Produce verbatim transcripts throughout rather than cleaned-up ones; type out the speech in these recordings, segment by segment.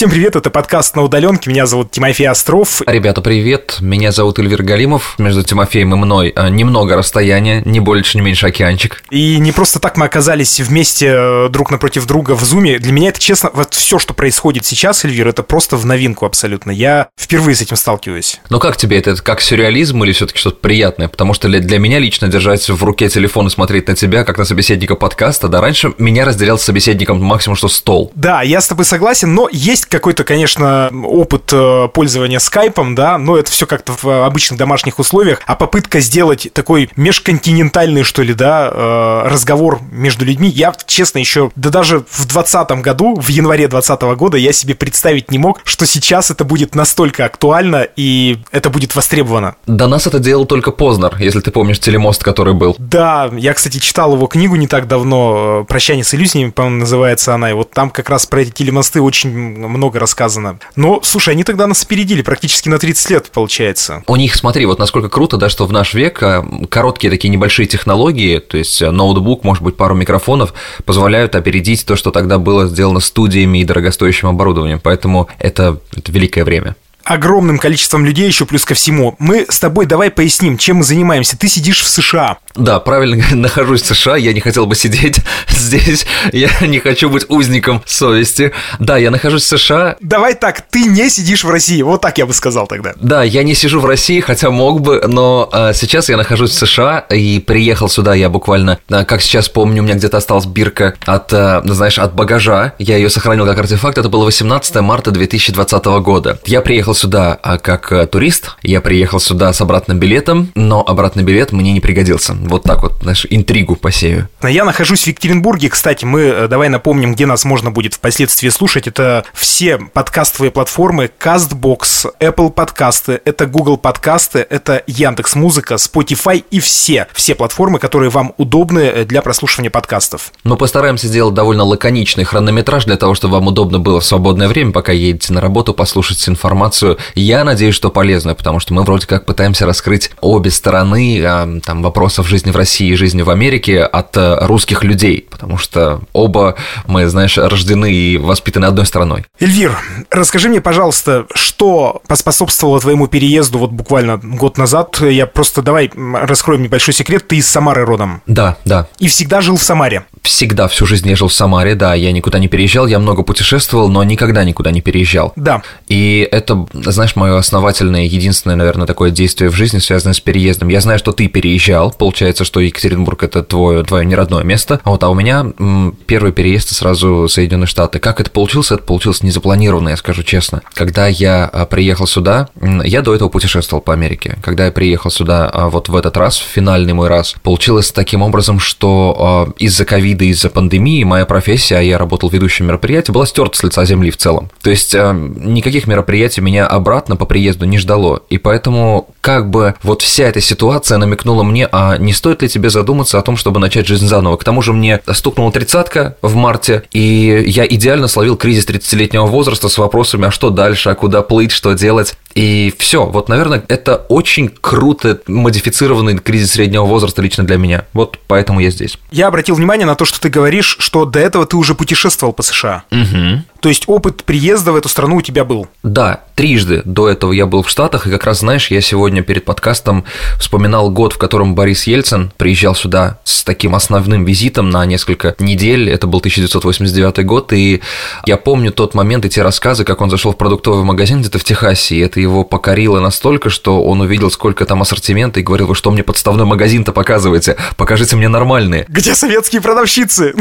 Всем привет, это подкаст «На удаленке». Меня зовут Тимофей Остров. Ребята, привет, меня зовут Эльвир Галимов. Между Тимофеем и мной немного расстояния, не больше, не меньше океанчик. И не просто так мы оказались вместе друг напротив друга в зуме. Для меня это, честно, вот все, что происходит сейчас, Эльвир, это просто в новинку абсолютно. Я впервые с этим сталкиваюсь. Но как тебе это? Это как сюрреализм или все-таки что-то приятное? Потому что для меня лично держать в руке телефон и смотреть на тебя, как на собеседника подкаста, да, раньше меня разделял с собеседником максимум, что стол. Да, я с тобой согласен, но есть какой-то, конечно, опыт пользования скайпом, да, но это все как-то в обычных домашних условиях, а попытка сделать такой межконтинентальный, что ли, да, разговор между людьми, я, честно, еще, да даже в двадцатом году, в январе двадцатого года я себе представить не мог, что сейчас это будет настолько актуально и это будет востребовано. До нас это делал только Познер, если ты помнишь телемост, который был. Да, я, кстати, читал его книгу не так давно, «Прощание с иллюзиями», по-моему, называется она, и вот там как раз про эти телемосты очень много рассказано. Но, слушай, они тогда нас опередили практически на тридцать лет, получается. У них, смотри, вот насколько круто, да, что в наш век короткие такие небольшие технологии, то есть ноутбук, может быть, пару микрофонов, позволяют опередить то, что тогда было сделано студиями и дорогостоящим оборудованием, поэтому это, это великое время. Огромным количеством людей еще плюс ко всему. Мы с тобой давай поясним, чем мы занимаемся. Ты сидишь в США. Да, правильно, нахожусь в США. Я не хотел бы сидеть здесь. Я не хочу быть узником совести. Да, я нахожусь в США. Давай так, ты не сидишь в России. Вот так я бы сказал тогда. Да, я не сижу в России, хотя мог бы, но а, сейчас я нахожусь в США и приехал сюда. Я буквально, а, как сейчас помню, у меня где-то осталась бирка от, а, знаешь, от багажа. Я ее сохранил как артефакт. Это было восемнадцатого марта две тысячи двадцатого года. Я приехал сюда как турист, я приехал сюда с обратным билетом, но обратный билет мне не пригодился. Вот так вот, знаешь, интригу посею. Я нахожусь в Екатеринбурге, кстати, мы давай напомним, где нас можно будет впоследствии слушать. Это все подкастовые платформы: Castbox, Apple подкасты, это Google подкасты, это Яндекс.Музыка, Spotify и все, все платформы, которые вам удобны для прослушивания подкастов. Мы постараемся сделать довольно лаконичный хронометраж для того, чтобы вам удобно было в свободное время, пока едете на работу, послушать информацию. Я надеюсь, что полезно, потому что мы вроде как пытаемся раскрыть обе стороны э, там, вопросов жизни в России и жизни в Америке от э, русских людей, потому что оба мы, знаешь, рождены и воспитаны одной стороной. Эльвир, расскажи мне, пожалуйста, что поспособствовало твоему переезду вот буквально год назад? Я просто, давай, раскроем небольшой секрет. Ты из Самары родом. Да, да. И всегда жил в Самаре. Всегда, всю жизнь я жил в Самаре, да. Я никуда не переезжал, я много путешествовал, но никогда никуда не переезжал. Да. И это... Знаешь, мое основательное, единственное, наверное, такое действие в жизни, связанное с переездом. Я знаю, что ты переезжал, получается, что Екатеринбург – это твое, твое неродное место, а вот, а у меня м, первый переезд сразу в Соединенные Штаты. Как это получилось? Это получилось незапланированно, я скажу честно. Когда я приехал сюда, я до этого путешествовал по Америке. Когда я приехал сюда вот в этот раз, в финальный мой раз, получилось таким образом, что из-за ковида, из-за пандемии моя профессия, а я работал ведущим мероприятием, была стерта с лица земли в целом. То есть никаких мероприятий меня обратно по приезду не ждало, и поэтому как бы вот вся эта ситуация намекнула мне, а не стоит ли тебе задуматься о том, чтобы начать жизнь заново. К тому же мне стукнула тридцатка в марте, и я идеально словил кризис тридцатилетнего возраста с вопросами, а что дальше, а куда плыть, что делать, и все. Вот, наверное, это очень круто модифицированный кризис среднего возраста лично для меня, вот поэтому я здесь. Я обратил внимание на то, что ты говоришь, что до этого ты уже путешествовал по США. Угу. То есть опыт приезда в эту страну у тебя был? Да, трижды до этого я был в Штатах, и как раз, знаешь, я сегодня перед подкастом вспоминал год, в котором Борис Ельцин приезжал сюда с таким основным визитом на несколько недель, это был тысяча девятьсот восемьдесят девятый год, и я помню тот момент и те рассказы, как он зашел в продуктовый магазин где-то в Техасе, и это его покорило настолько, что он увидел, сколько там ассортимента, и говорил: вы что мне подставной магазин-то показываете, покажите мне нормальные. Где советские продавщицы?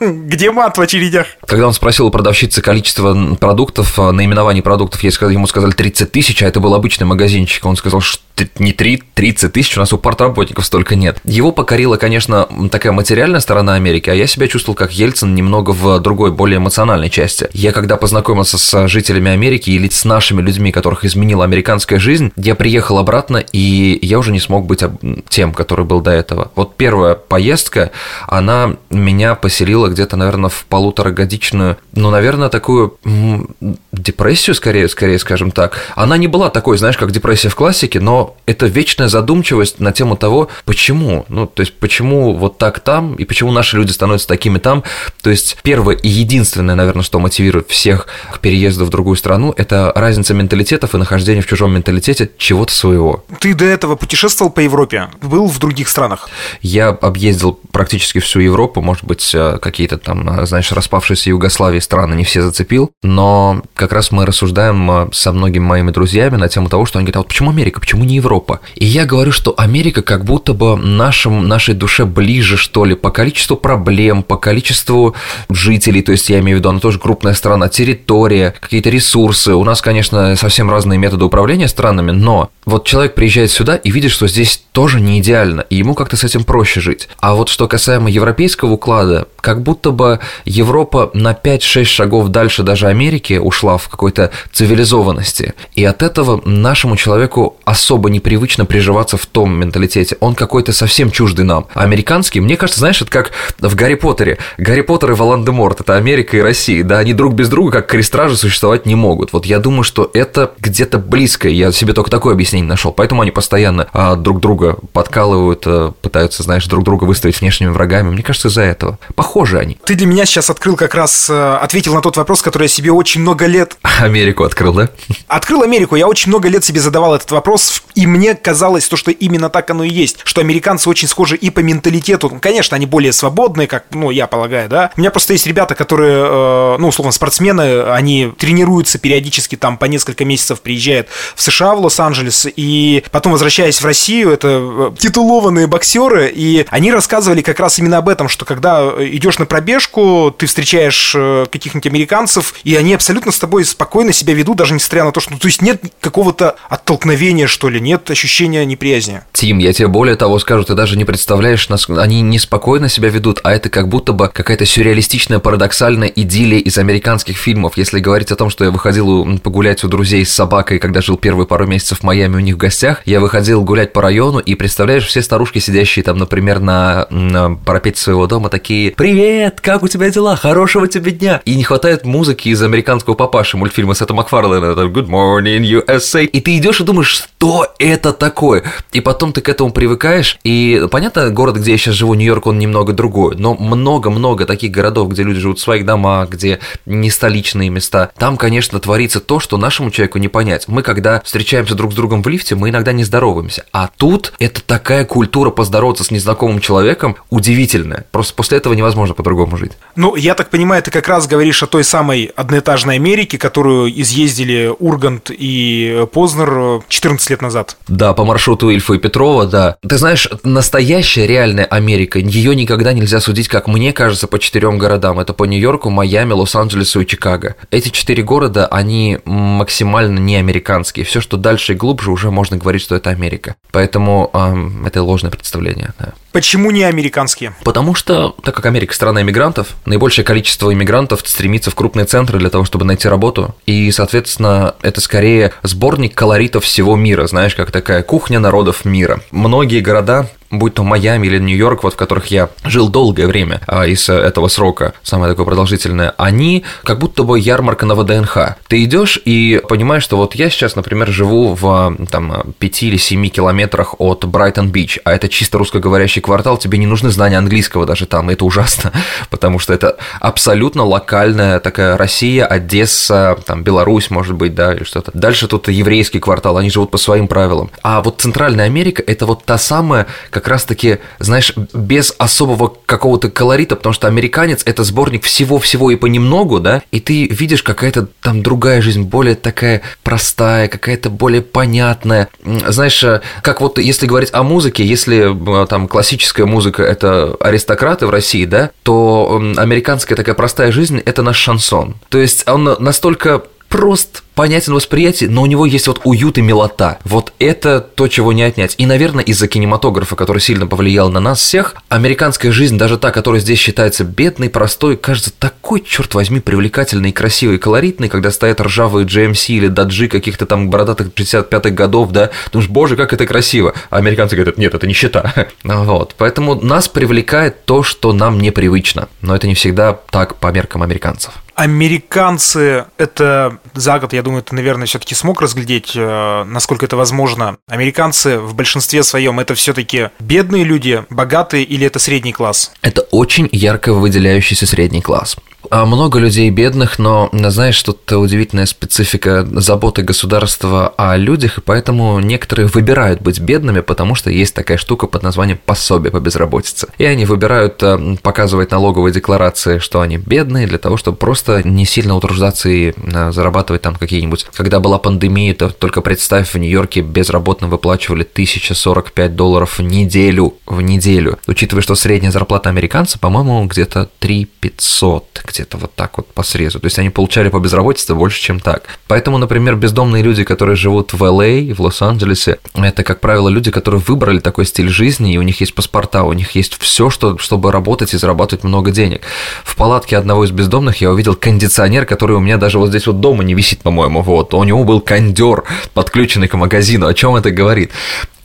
Где мат в очередях? Когда он спросил у продавщицы количество продуктов, наименований продуктов, я сказал, ему сказали тридцать тысяч, а это был обычный магазинчик. Он сказал, что не три, тридцать тысяч, у нас у партработников столько нет. Его покорила, конечно, такая материальная сторона Америки, а я себя чувствовал как Ельцин немного в другой, более эмоциональной части. Я когда познакомился с жителями Америки или с нашими людьми, которых изменила американская жизнь, я приехал обратно, и я уже не смог быть тем, который был до этого. Вот первая поездка, она меня поселила где-то, наверное, в полуторагодичную, ну, наверное, на такую м- депрессию, скорее, скорее, скажем так. Она не была такой, знаешь, как депрессия в классике, но но это вечная задумчивость на тему того, почему, ну, то есть, почему вот так там, и почему наши люди становятся такими там, то есть, первое и единственное, наверное, что мотивирует всех к переезду в другую страну, это разница менталитетов и нахождение в чужом менталитете чего-то своего. Ты до этого путешествовал по Европе? Был в других странах? Я объездил практически всю Европу, может быть, какие-то там, знаешь, распавшиеся Югославии страны не все зацепил, но как раз мы рассуждаем со многими моими друзьями на тему того, что они говорят, а вот почему Америка, почему не Европа? И я говорю, что Америка как будто бы нашим, нашей душе ближе, что ли, по количеству проблем, по количеству жителей, то есть я имею в виду, она тоже крупная страна, территория, какие-то ресурсы. У нас, конечно, совсем разные методы управления странами, но вот человек приезжает сюда и видит, что здесь тоже не идеально, и ему как-то с этим проще жить. А вот что касаемо европейского уклада, как будто бы Европа на пять-шесть шагов дальше даже Америки ушла в какой-то цивилизованности, и от этого нашему человеку особо непривычно приживаться в том менталитете, он какой-то совсем чуждый нам. Американский, мне кажется, знаешь, это как в Гарри Поттере, Гарри Поттер и Волан-де-Морт, это Америка и Россия, да, они друг без друга, как крестражи, существовать не могут, вот я думаю, что это где-то близко, я себе только такое объяснение нашел, поэтому они постоянно а, друг друга подкалывают, а, пытаются, знаешь, друг друга выставить внешними врагами, мне кажется, из-за этого, похожи они. Ты для меня сейчас открыл как раз, ответил на тот вопрос, который я себе очень много лет... Америку открыл, да? Открыл Америку, я очень много лет себе задавал этот вопрос, и мне казалось, то, что именно так оно и есть, что американцы очень схожи и по менталитету, конечно, они более свободные, как, ну, я полагаю, да, у меня просто есть ребята, которые, ну, условно, спортсмены, они тренируются периодически, там, по несколько месяцев приезжают в США, в Лос-Анджелес, и потом, возвращаясь в Россию, это титулованные боксеры, и они рассказывали как раз именно об этом, что когда идешь на пробежку, ты встречаешь каких-нибудь американцев, и они абсолютно с тобой спокойно себя ведут, даже несмотря на то, что, ну, то есть нет какого-то оттолкновения, что ли, нет ощущения неприязни. Тим, я тебе более того скажу, ты даже не представляешь, нас, они неспокойно себя ведут, а это как будто бы какая-то сюрреалистичная, парадоксальная идиллия из американских фильмов. Если говорить о том, что я выходил погулять у друзей с собакой, когда жил первые пару месяцев в Майами у них в гостях, я выходил гулять по району, и представляешь, все старушки, сидящие там, например, на, на парапете своего дома, такие: «Привет, как у тебя дела? Хорошего тебе дня!» И не хватает музыки из американского папаши мультфильма Сета Макфарлейна, там «Good morning, ю эс эй», и ты идешь и думаешь, что это такое? И потом ты к этому привыкаешь, и понятно, город, где я сейчас живу, Нью-Йорк, он немного другой, но много-много таких городов, где люди живут в своих домах, где не столичные места, там, конечно, творится то, что нашему человеку не понять. Мы, когда встречаемся друг с другом в лифте, мы иногда не здороваемся, а тут это такая культура поздороваться с незнакомым человеком удивительная, просто после этого невозможно по-другому жить. Ну, я так понимаю, ты как раз говоришь о той самой одноэтажной Америке, которую изъездили Ургант и Познер четырнадцать лет назад. Да, по маршруту Ильфа и Петрова, да. Ты знаешь, настоящая реальная Америка, ее никогда нельзя судить, как мне кажется, по четырем городам. Это по Нью-Йорку, Майами, Лос-Анджелесу и Чикаго. Эти четыре города, они максимально не американские. Все, что дальше и глубже, уже можно говорить, что это Америка. Поэтому эм, это ложное представление, да. Почему не американские? Потому что, так как Америка страна иммигрантов, наибольшее количество иммигрантов стремится в крупные центры для того, чтобы найти работу, и, соответственно, это скорее сборник колоритов всего мира, знаешь, как такая кухня народов мира. Многие города, будь то Майами или Нью-Йорк, вот в которых я жил долгое время а, из этого срока, самое такое продолжительное, они как будто бы ярмарка на вэ дэ эн ха. Ты идешь и понимаешь, что вот я сейчас, например, живу в там, пяти или семи километрах от Брайтон-Бич, а это чисто русскоговорящий квартал, тебе не нужны знания английского даже там, и это ужасно, потому что это абсолютно локальная такая Россия, Одесса, там, Беларусь, может быть, да, или что-то. Дальше тут еврейский квартал, они живут по своим правилам. А вот Центральная Америка – это вот та самая, как раз-таки, знаешь, без особого какого-то колорита, потому что американец – это сборник всего-всего и понемногу, да, и ты видишь, какая-то там другая жизнь, более такая простая, какая-то более понятная. Знаешь, как вот если говорить о музыке, если там классическая музыка – это аристократы в России, да, то американская такая простая жизнь – это наш шансон. То есть он настолько прост, понятен восприятие, но у него есть вот уют и милота. Вот это то, чего не отнять. И, наверное, из-за кинематографа, который сильно повлиял на нас всех, американская жизнь, даже та, которая здесь считается бедной, простой, кажется такой, черт возьми, привлекательной, красивой и колоритной, когда стоят ржавые джи эм си или даджи каких-то там бородатых шестьдесят пятых годов, да, потому что, боже, как это красиво. А американцы говорят, нет, это нищета. Вот, поэтому нас привлекает то, что нам непривычно, но это не всегда так по меркам американцев. Американцы, это за год, я думаю, ты, наверное, все-таки смог разглядеть, насколько это возможно. Американцы в большинстве своем это все-таки бедные люди, богатые или это средний класс? Это очень ярко выделяющийся средний класс. Много людей бедных, но, знаешь, тут удивительная специфика заботы государства о людях, и поэтому некоторые выбирают быть бедными, потому что есть такая штука под названием пособие по безработице. И они выбирают показывать налоговые декларации, что они бедные, для того, чтобы просто не сильно утруждаться и зарабатывать там какие-нибудь. Когда была пандемия, то только представь, в Нью-Йорке безработным выплачивали тысяча сорок пять долларов в неделю, в неделю. Учитывая, что средняя зарплата американца, по-моему, где-то три тысячи пятьсот, где-то вот так вот по срезу. То есть они получали по безработице больше, чем так. Поэтому, например, бездомные люди, которые живут в эл эй, в Лос-Анджелесе, это, как правило, люди, которые выбрали такой стиль жизни, и у них есть паспорта, у них есть все, что, чтобы работать и зарабатывать много денег. В палатке одного из бездомных я увидел кондиционер, который у меня даже вот здесь вот дома не висит, по-моему, вот. У него был кондёр, подключенный к магазину. О чем это говорит?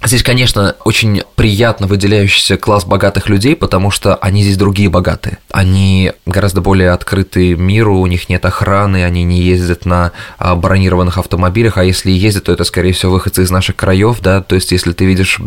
Здесь, конечно, очень приятно выделяющийся класс богатых людей, потому что они здесь другие богатые. Они гораздо более открыты миру, у них нет охраны, они не ездят на бронированных автомобилях, а если ездят, то это, скорее всего, выходцы из наших краев, да, то есть если ты видишь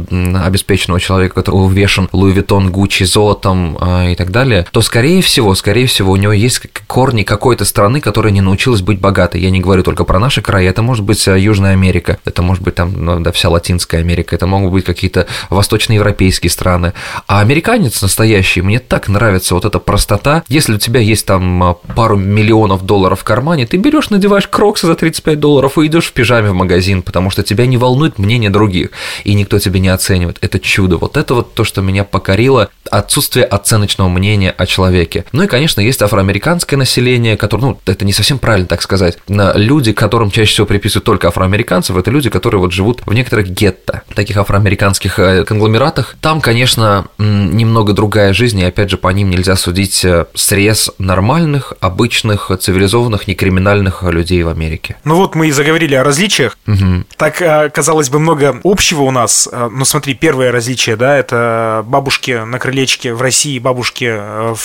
обеспеченного человека, который увешан Луи Виттон, Гуччи, золотом и так далее, то, скорее всего, скорее всего, у него есть корни какой-то страны, которая не научилась быть богатой. Я не говорю только про наши края, это может быть Южная Америка, это может быть там, да, вся Латинская Америка, это могут быть какие-то восточноевропейские страны. А американец настоящий, мне так нравится вот эта простота. Если у тебя есть там пару миллионов долларов в кармане, ты берешь, надеваешь кроксы за тридцать пять долларов и идешь в пижаме в магазин, потому что тебя не волнует мнение других, и никто тебя не оценивает. Это чудо. Вот это вот то, что меня покорило, отсутствие оценочного мнения о человеке. Ну и, конечно, есть афроамериканское население, которое, ну, это не совсем правильно так сказать. Люди, которым чаще всего приписывают только афроамериканцев, это люди, которые вот живут в некоторых гетто, таких афроамериканских конгломератах. Там, конечно, немного другая жизнь, и, опять же, по ним нельзя судить срез нормальных, обычных, цивилизованных, некриминальных людей в Америке. Ну вот мы и заговорили о различиях. Угу. Так, казалось бы, много общего у нас. Но смотри, первое различие, да, это бабушки на крылечке в России, бабушки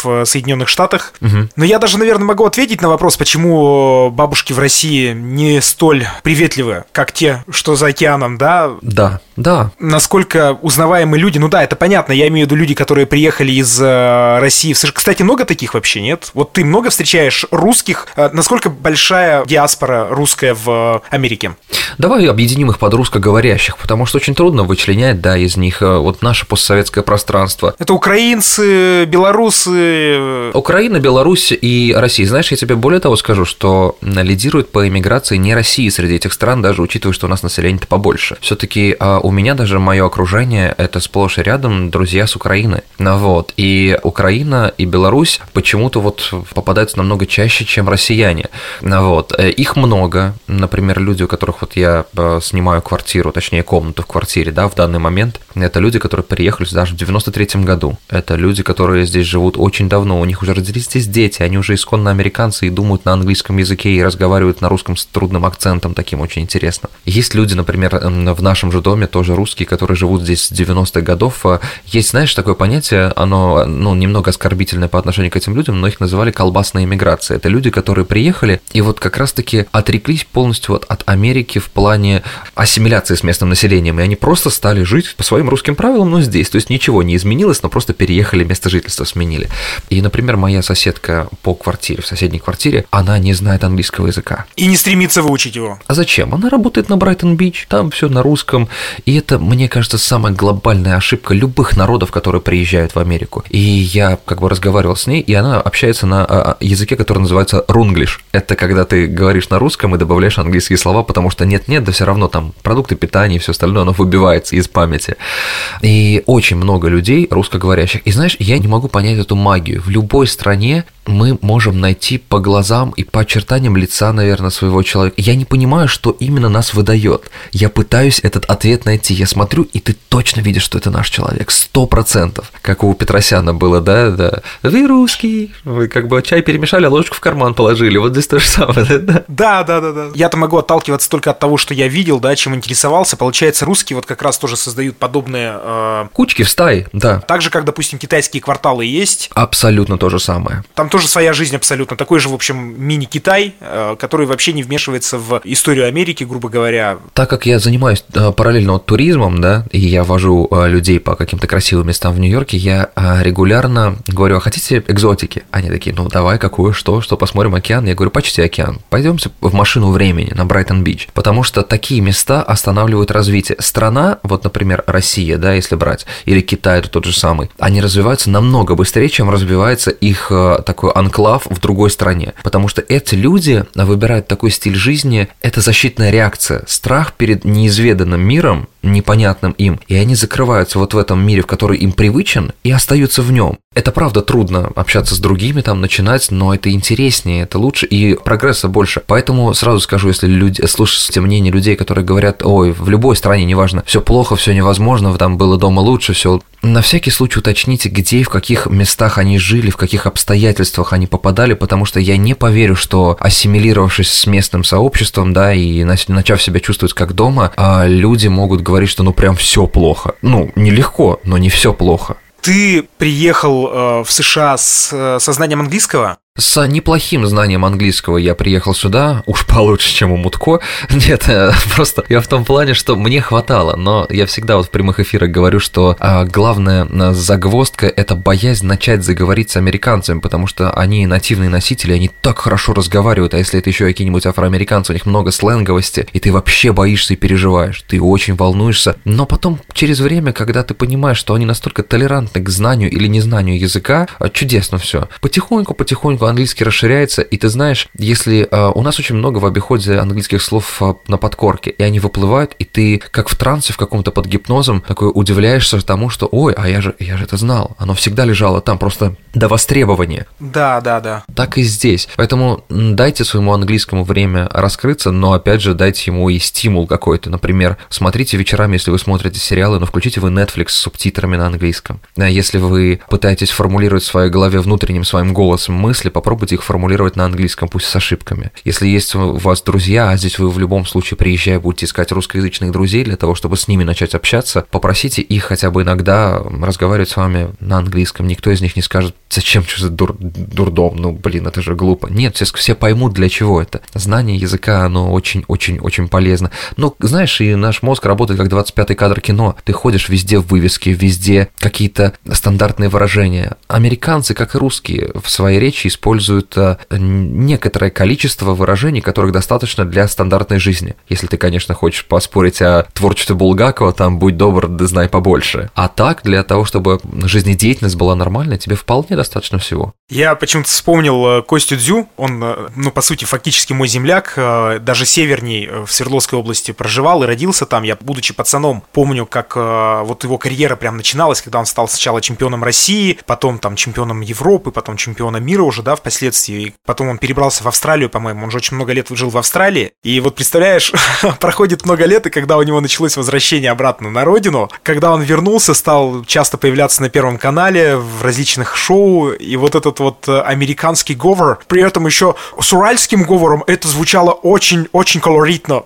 в Соединенных Штатах. Угу. Но я даже, наверное, могу ответить на вопрос, почему бабушки в России не столь приветливы, как те, что за океаном, да? Да, да. Насколько узнаваемые люди, ну да, это понятно, я имею в виду люди, которые приехали из э, России. Кстати, много таких вообще, нет? Вот ты много встречаешь русских? Э, насколько большая диаспора русская в э, Америке? Давай объединим их под русскоговорящих, потому что очень трудно вычленять, да, из них э, вот наше постсоветское пространство. Это украинцы, белорусы... Украина, Беларусь и Россия. Знаешь, я тебе более того скажу, что лидирует по эмиграции не Россия среди этих стран, даже учитывая, что у нас население-то побольше. Все-таки э, у меня даже мое окружение, это сплошь и рядом друзья с Украины. Вот. И Украина, и Беларусь почему-то вот попадаются намного чаще, чем россияне. Вот. Их много. Например, люди, у которых вот я снимаю квартиру, точнее комнату в квартире, да, в данный момент, это люди, которые приехали даже в девяносто третьем году. Это люди, которые здесь живут очень давно. У них уже родились здесь дети, они уже исконно американцы и думают на английском языке и разговаривают на русском с трудным акцентом, таким очень интересным. Есть люди, например, в нашем же доме тоже русские, которые живут здесь с девяностых годов. Есть, знаешь, такое понятие, оно, ну, немного оскорбительное по отношению к этим людям, но их называли колбасная эмиграция. Это люди, которые приехали и вот как раз-таки отреклись полностью вот от Америки в плане ассимиляции с местным населением, и они просто стали жить по своим русским правилам, но здесь. То есть ничего не изменилось, но просто переехали, место жительства сменили. И, например, моя соседка по квартире, в соседней квартире, она не знает английского языка. И не стремится выучить его. А зачем? Она работает на Брайтон-Бич, там все на русском, и это, мне кажется, самая глобальная ошибка любых народов, которые приезжают в Америку. И я как бы разговаривал с ней, и она общается на языке, который называется рунглиш. Это когда ты говоришь на русском и добавляешь английские слова, потому что нет-нет, да все равно там продукты питания и все остальное, оно выбивается из памяти. И очень много людей русскоговорящих. И знаешь, я не могу понять эту магию. В любой стране мы можем найти по глазам и по очертаниям лица, наверное, своего человека. Я не понимаю, что именно нас выдает. Я пытаюсь этот ответ найти. Я смотрю, и ты точно видишь, что это наш человек. Сто процентов. Как у Петросяна было, да? да? Вы русский. Вы как бы чай перемешали, а ложечку в карман положили. Вот здесь то же самое, да? Да, да, да, да. Я-то могу отталкиваться только от того, что я видел, да, чем интересовался. Получается, русские вот как раз тоже создают подобные... Э... Кучки в стае, да. Так же, как, допустим, китайские кварталы есть. Абсолютно то же самое. Там тоже своя жизнь абсолютно. Такой же, в общем, мини-Китай, который вообще не вмешивается в историю Америки, грубо говоря. Так как я занимаюсь параллельно туризмом, да, и я вожу людей по каким-то красивым местам в Нью-Йорке, я регулярно говорю: а хотите экзотики? Они такие: ну давай, какое, что, что, посмотрим океан. Я говорю: почти океан. Пойдемте в машину времени на Брайтон-Бич, потому что такие места останавливают развитие. Страна, вот, например, Россия, да, если брать, или Китай, это тот же самый, они развиваются намного быстрее, чем развивается их такой анклав в другой стране, потому что эти люди выбирают такой стиль жизни, это защитная реакция, страх перед неизведанным миром, непонятным им, и они закрываются вот в этом мире, в который им привычен, и остаются в нем. Это правда трудно общаться с другими, там, начинать, но это интереснее, это лучше, и прогресса больше. Поэтому сразу скажу, если люди, слушайте мнение людей, которые говорят: ой, в любой стране, неважно, все плохо, все невозможно, там было дома лучше, все. На всякий случай уточните, где и в каких местах они жили, в каких обстоятельствах они попадали, потому что я не поверю, что, ассимилировавшись с местным сообществом, да, и начав себя чувствовать как дома, люди могут говорить, что ну прям все плохо. Ну, нелегко, но не все плохо. Ты приехал э, в США с э, со знанием английского? С неплохим знанием английского я приехал сюда, уж получше, чем у Мутко. Нет, просто я в том плане, что мне хватало, но я всегда вот в прямых эфирах говорю, что а, главная загвоздка – это боязнь начать заговорить с американцами, потому что они нативные носители, они так хорошо разговаривают, а если это еще какие-нибудь афроамериканцы, у них много сленговости, и ты вообще боишься и переживаешь, ты очень волнуешься. Но потом, через время, когда ты понимаешь, что они настолько толерантны к знанию или незнанию языка, чудесно все. Потихоньку, потихоньку английский расширяется, и ты знаешь, если э, у нас очень много в обиходе английских слов э, на подкорке, и они выплывают, и ты как в трансе в каком-то под гипнозом такой удивляешься тому, что ой, а я же, я же это знал, оно всегда лежало там, просто до востребования. Да, да, да. Так и здесь. Поэтому дайте своему английскому время раскрыться, но опять же дайте ему и стимул какой-то. Например, смотрите вечерами, если вы смотрите сериалы, но включите вы Netflix с субтитрами на английском. Если вы пытаетесь формулировать в своей голове внутренним своим голосом мысли, попробуйте их формулировать на английском, пусть с ошибками. Если есть у вас друзья, а здесь вы в любом случае, приезжая, будете искать русскоязычных друзей для того, чтобы с ними начать общаться, попросите их хотя бы иногда разговаривать с вами на английском. Никто из них не скажет: зачем, что за дур- дурдом, ну блин, это же глупо. Нет, все, все поймут, для чего это. Знание языка, оно очень-очень-очень полезно. Но, знаешь, и наш мозг работает как двадцать пятый кадр кино. Ты ходишь везде в вывеске, везде какие-то стандартные выражения. Американцы, как и русские, в своей речи используют используют некоторое количество выражений, которых достаточно для стандартной жизни. Если ты, конечно, хочешь поспорить о творчестве Булгакова, там «будь добр, да знай побольше». А так, для того, чтобы жизнедеятельность была нормальной, тебе вполне достаточно всего. Я почему-то вспомнил Костю Дзю, он, ну, по сути, фактически мой земляк, даже северней, в Свердловской области проживал и родился там. Я, будучи пацаном, помню, как вот его карьера прям начиналась, когда он стал сначала чемпионом России, потом там чемпионом Европы, потом чемпионом мира уже, да, впоследствии, и потом он перебрался в Австралию, по-моему, он же очень много лет жил в Австралии, и вот представляешь, проходит много лет, и когда у него началось возвращение обратно на родину, когда он вернулся, стал часто появляться на Первом канале, в различных шоу, и вот этот вот американский говор, при этом еще с уральским говором, это звучало очень-очень колоритно.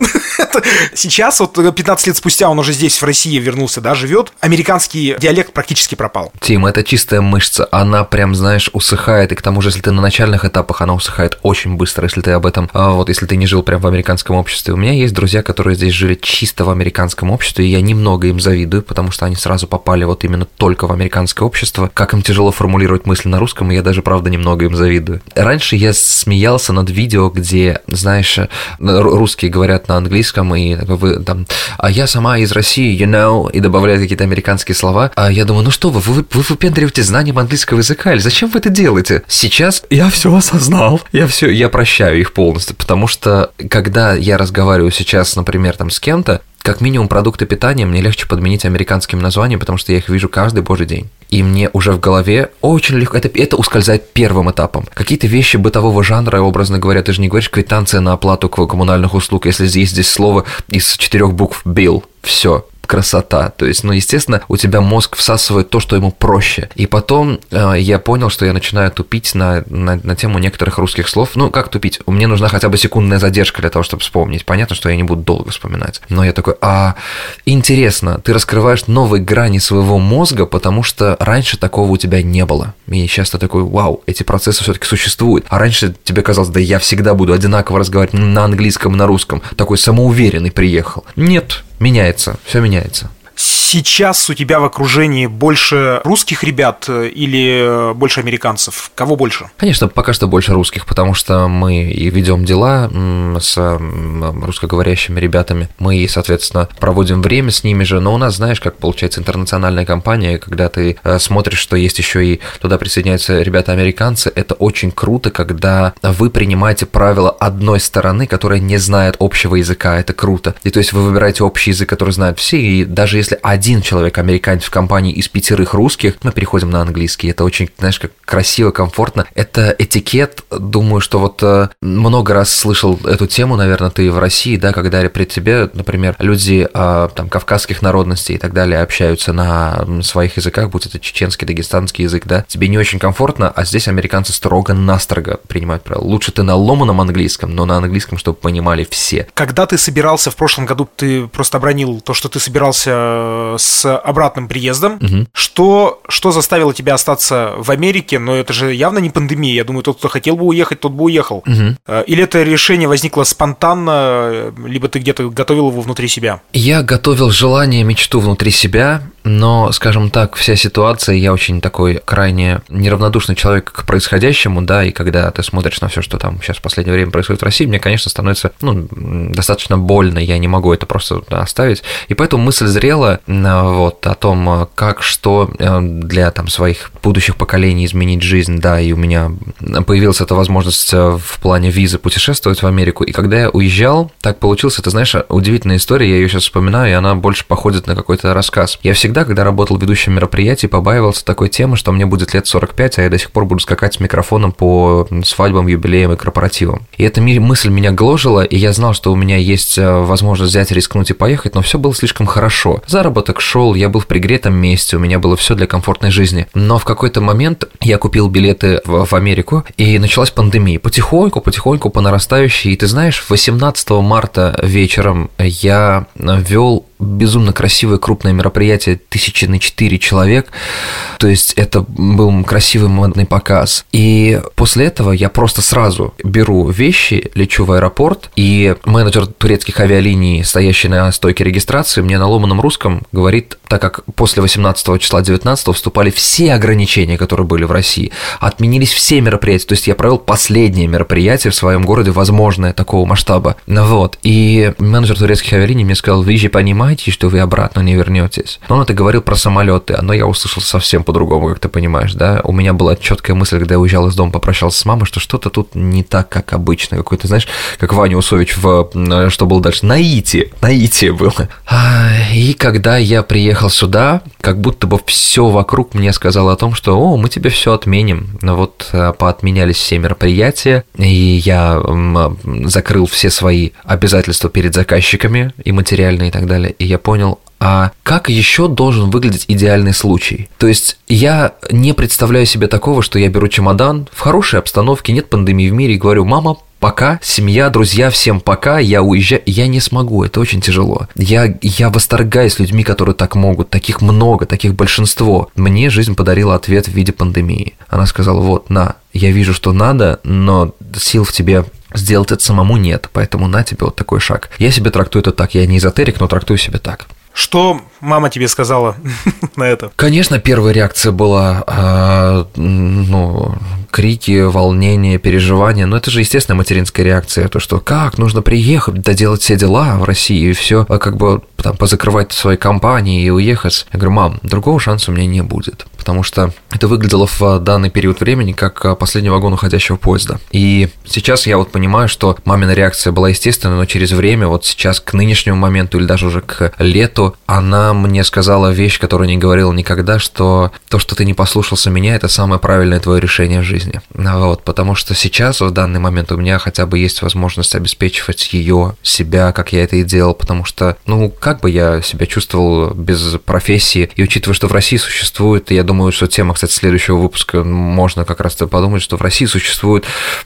Сейчас, вот пятнадцать лет спустя, он уже здесь, в России, вернулся, да, живет, американский диалект практически пропал. Тим, это чистая мышца, она прям, знаешь, усыхает, и к тому же, если ты на начальных этапах, она усыхает очень быстро, если ты об этом, вот если ты не жил прям в американском обществе. У меня есть друзья, которые здесь жили чисто в американском обществе, и я немного им завидую, потому что они сразу попали вот именно только в американское общество. Как им тяжело формулировать мысли на русском, и я даже, правда, немного им завидую. Раньше я смеялся над видео, где, знаешь, русские говорят на английском, и вы там, а я сама из России, you know, и добавляют какие-то американские слова. А я думаю, ну что вы, вы, вы выпендриваете знанием английского языка, или зачем вы это делаете? Сейчас я все осознал, я все, я прощаю их полностью, потому что, когда я разговариваю сейчас, например, там с кем-то, как минимум продукты питания мне легче подменить американскими названиями, потому что я их вижу каждый божий день. И мне уже в голове очень легко, это, это ускользает первым этапом. Какие-то вещи бытового жанра, образно говоря, ты же не говоришь квитанция на оплату коммунальных услуг, если есть здесь слово из четырех букв «bill», все. красота. То есть, ну, естественно, у тебя мозг всасывает то, что ему проще. И потом э, я понял, что я начинаю тупить на, на, на тему некоторых русских слов. Ну, как тупить? Мне нужна хотя бы секундная задержка для того, чтобы вспомнить. Понятно, что я не буду долго вспоминать. Но я такой, а, интересно, ты раскрываешь новые грани своего мозга, потому что раньше такого у тебя не было. И сейчас ты такой, вау, эти процессы все-таки существуют. А раньше тебе казалось, да я всегда буду одинаково разговаривать на английском, на русском. Такой самоуверенный приехал. Нет, меняется, все меняется. Сейчас у тебя в окружении больше русских ребят или больше американцев? Кого больше? Конечно, пока что больше русских, потому что мы и ведем дела с русскоговорящими ребятами, мы, соответственно, проводим время с ними же, но у нас, знаешь, как получается интернациональная компания, когда ты смотришь, что есть еще и туда присоединяются ребята-американцы, это очень круто, когда вы принимаете правила одной стороны, которая не знает общего языка, это круто, и то есть вы выбираете общий язык, который знают все, и даже если Если один человек американец в компании из пятерых русских, мы переходим на английский. Это очень, знаешь, как красиво, комфортно. Это этикет. Думаю, что вот много раз слышал эту тему, наверное, ты в России, да, когда при тебе, например, люди там, кавказских народностей и так далее общаются на своих языках, будь это чеченский, дагестанский язык, да, тебе не очень комфортно, а здесь американцы строго-настрого принимают правила. Лучше ты на ломаном английском, но на английском, чтобы понимали все. Когда ты собирался в прошлом году, ты просто обронил то, что ты собирался с обратным приездом. Угу. Что, что заставило тебя остаться в Америке? Но это же явно не пандемия. Я думаю, тот, кто хотел бы уехать, тот бы уехал. Угу. Или это решение возникло спонтанно, либо ты где-то готовил его внутри себя? Я готовил желание, мечту внутри себя, но, скажем так, вся ситуация, я очень такой крайне неравнодушный человек к происходящему, да, и когда ты смотришь на все, что там сейчас в последнее время происходит в России, мне, конечно, становится, ну, достаточно больно, я не могу это просто оставить, и поэтому мысль зрела, вот, о том, как, что для там своих будущих поколений изменить жизнь, да, и у меня появилась эта возможность в плане визы путешествовать в Америку, и когда я уезжал, так получилось, это, знаешь, удивительная история, я ее сейчас вспоминаю, и она больше походит на какой-то рассказ. Я всегда, когда работал ведущим мероприятий, побаивался такой темы, что мне будет лет сорок пять, а я до сих пор буду скакать с микрофоном по свадьбам, юбилеям и корпоративам. И эта мысль меня гложила, и я знал, что у меня есть возможность взять, рискнуть и поехать, но все было слишком хорошо. Заработок шел, я был в пригретом месте, у меня было все для комфортной жизни. Но в какой-то момент я купил билеты в, в Америку, и началась пандемия. Потихоньку, потихоньку, по нарастающей. И ты знаешь, восемнадцатого марта вечером я вел безумно красивое крупное мероприятие, тысячи на четыре человек, то есть это был красивый модный показ, и после этого я просто сразу беру вещи, лечу в аэропорт, и менеджер турецких авиалиний, стоящий на стойке регистрации, мне на ломаном русском говорит, так как после восемнадцатого числа девятнадцатого вступали все ограничения, которые были в России, отменились все мероприятия, то есть я провел последнее мероприятие в своем городе, возможное такого масштаба, вот, и менеджер турецких авиалиний мне сказал, вы же понимаете, что вы обратно не вернетесь. Но он это говорил про самолеты, но я услышал совсем по-другому, как ты понимаешь, да. У меня была четкая мысль, когда я уезжал из дома, попрощался с мамой, что что-то тут не так, как обычно. Какой-то, знаешь, как Ваня Усович в... Что было дальше? Наитие. Наитие было. И когда я приехал сюда, как будто бы все вокруг мне сказало о том, что «О, мы тебе все отменим». Но вот поотменялись все мероприятия, и я закрыл все свои обязательства перед заказчиками, и материальные, и так далее. И я понял, а как еще должен выглядеть идеальный случай? То есть я не представляю себе такого, что я беру чемодан в хорошей обстановке, нет пандемии в мире, и говорю, мама, пока, семья, друзья, всем пока, я уезжаю, я не смогу, это очень тяжело. Я, я восторгаюсь людьми, которые так могут, таких много, таких большинство. Мне жизнь подарила ответ в виде пандемии. Она сказала, вот, на, я вижу, что надо, но сил в тебе... Сделать это самому нет, поэтому на тебе вот такой шаг. Я себе трактую это так, я не эзотерик, но трактую себе так. Что мама тебе сказала на это? Конечно, первая реакция была, э, ну, крики, волнение, переживания. Но это же естественная материнская реакция, то, что как, нужно приехать, доделать все дела в России и все, как бы там, позакрывать свои компании и уехать. Я говорю, мам, другого шанса у меня не будет. потому что это выглядело в данный период времени как последний вагон уходящего поезда. И сейчас я вот понимаю, что мамина реакция была естественной, но через время, вот сейчас к нынешнему моменту или даже уже к лету, она мне сказала вещь, которую не говорила никогда, что то, что ты не послушался меня, это самое правильное твое решение в жизни. Вот, потому что сейчас, в данный момент, у меня хотя бы есть возможность обеспечивать ее, себя, как я это и делал, потому что, ну, как бы я себя чувствовал без профессии, и учитывая, что в России существует, я думаю, что тема, кстати, следующего выпуска, можно как раз подумать, что в России существуют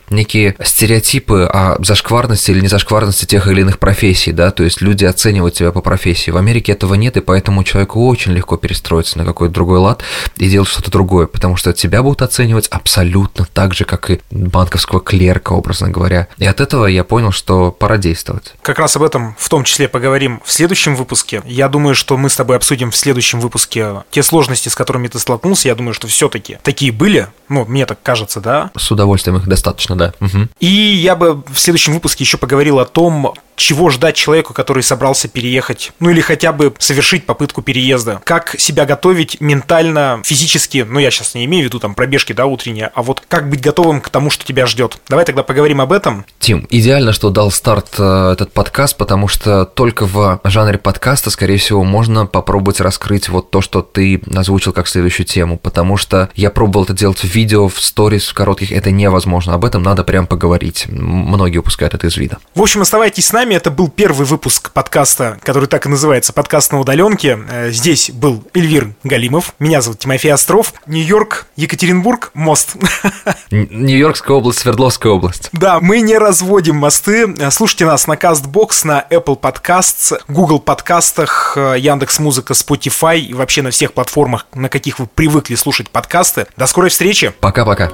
некие стереотипы о зашкварности или незашкварности тех или иных профессий, да, то есть люди оценивают тебя по профессии. В Америке этого нет, и поэтому человеку очень легко перестроиться на какой-то другой лад и делать что-то другое, потому что тебя будут оценивать абсолютно так же, как и банковского клерка, образно говоря. И от этого я понял, что пора действовать. Как раз об этом в том числе поговорим в следующем выпуске. Я думаю, что мы с тобой обсудим в следующем выпуске те сложности, с которыми ты столкнулся. Я думаю, что все-таки такие были, ну, мне так кажется, да? С удовольствием их достаточно, да. Угу. И я бы в следующем выпуске еще поговорил о том, чего ждать человеку, который собрался переехать, ну или хотя бы совершить попытку переезда. Как себя готовить ментально, физически, ну я сейчас не имею в виду там пробежки, да, утренние, а вот как быть готовым к тому, что тебя ждет. Давай тогда поговорим об этом. Тим, идеально, что дал старт э, этот подкаст, потому что только в жанре подкаста, скорее всего, можно попробовать раскрыть вот то, что ты озвучил как следующую тему, потому что я пробовал это делать в видео, в сторис, в коротких, это невозможно. Об этом надо прям поговорить. Многие упускают это из вида. В общем, оставайтесь с нами. Это был первый выпуск подкаста, который так и называется «Подкаст на удаленке». Здесь был Эльвир Галимов. Меня зовут Тимофей Остров. Нью-Йорк, Екатеринбург, мост. Нью-Йоркская область, Свердловская область. Да, мы не разводим мосты. Слушайте нас на Castbox, на Apple Podcasts, Google подкастах, Яндекс.Музыка, Spotify и вообще на всех платформах, на каких вы привыкли слушать подкасты. До скорой встречи. Пока-пока.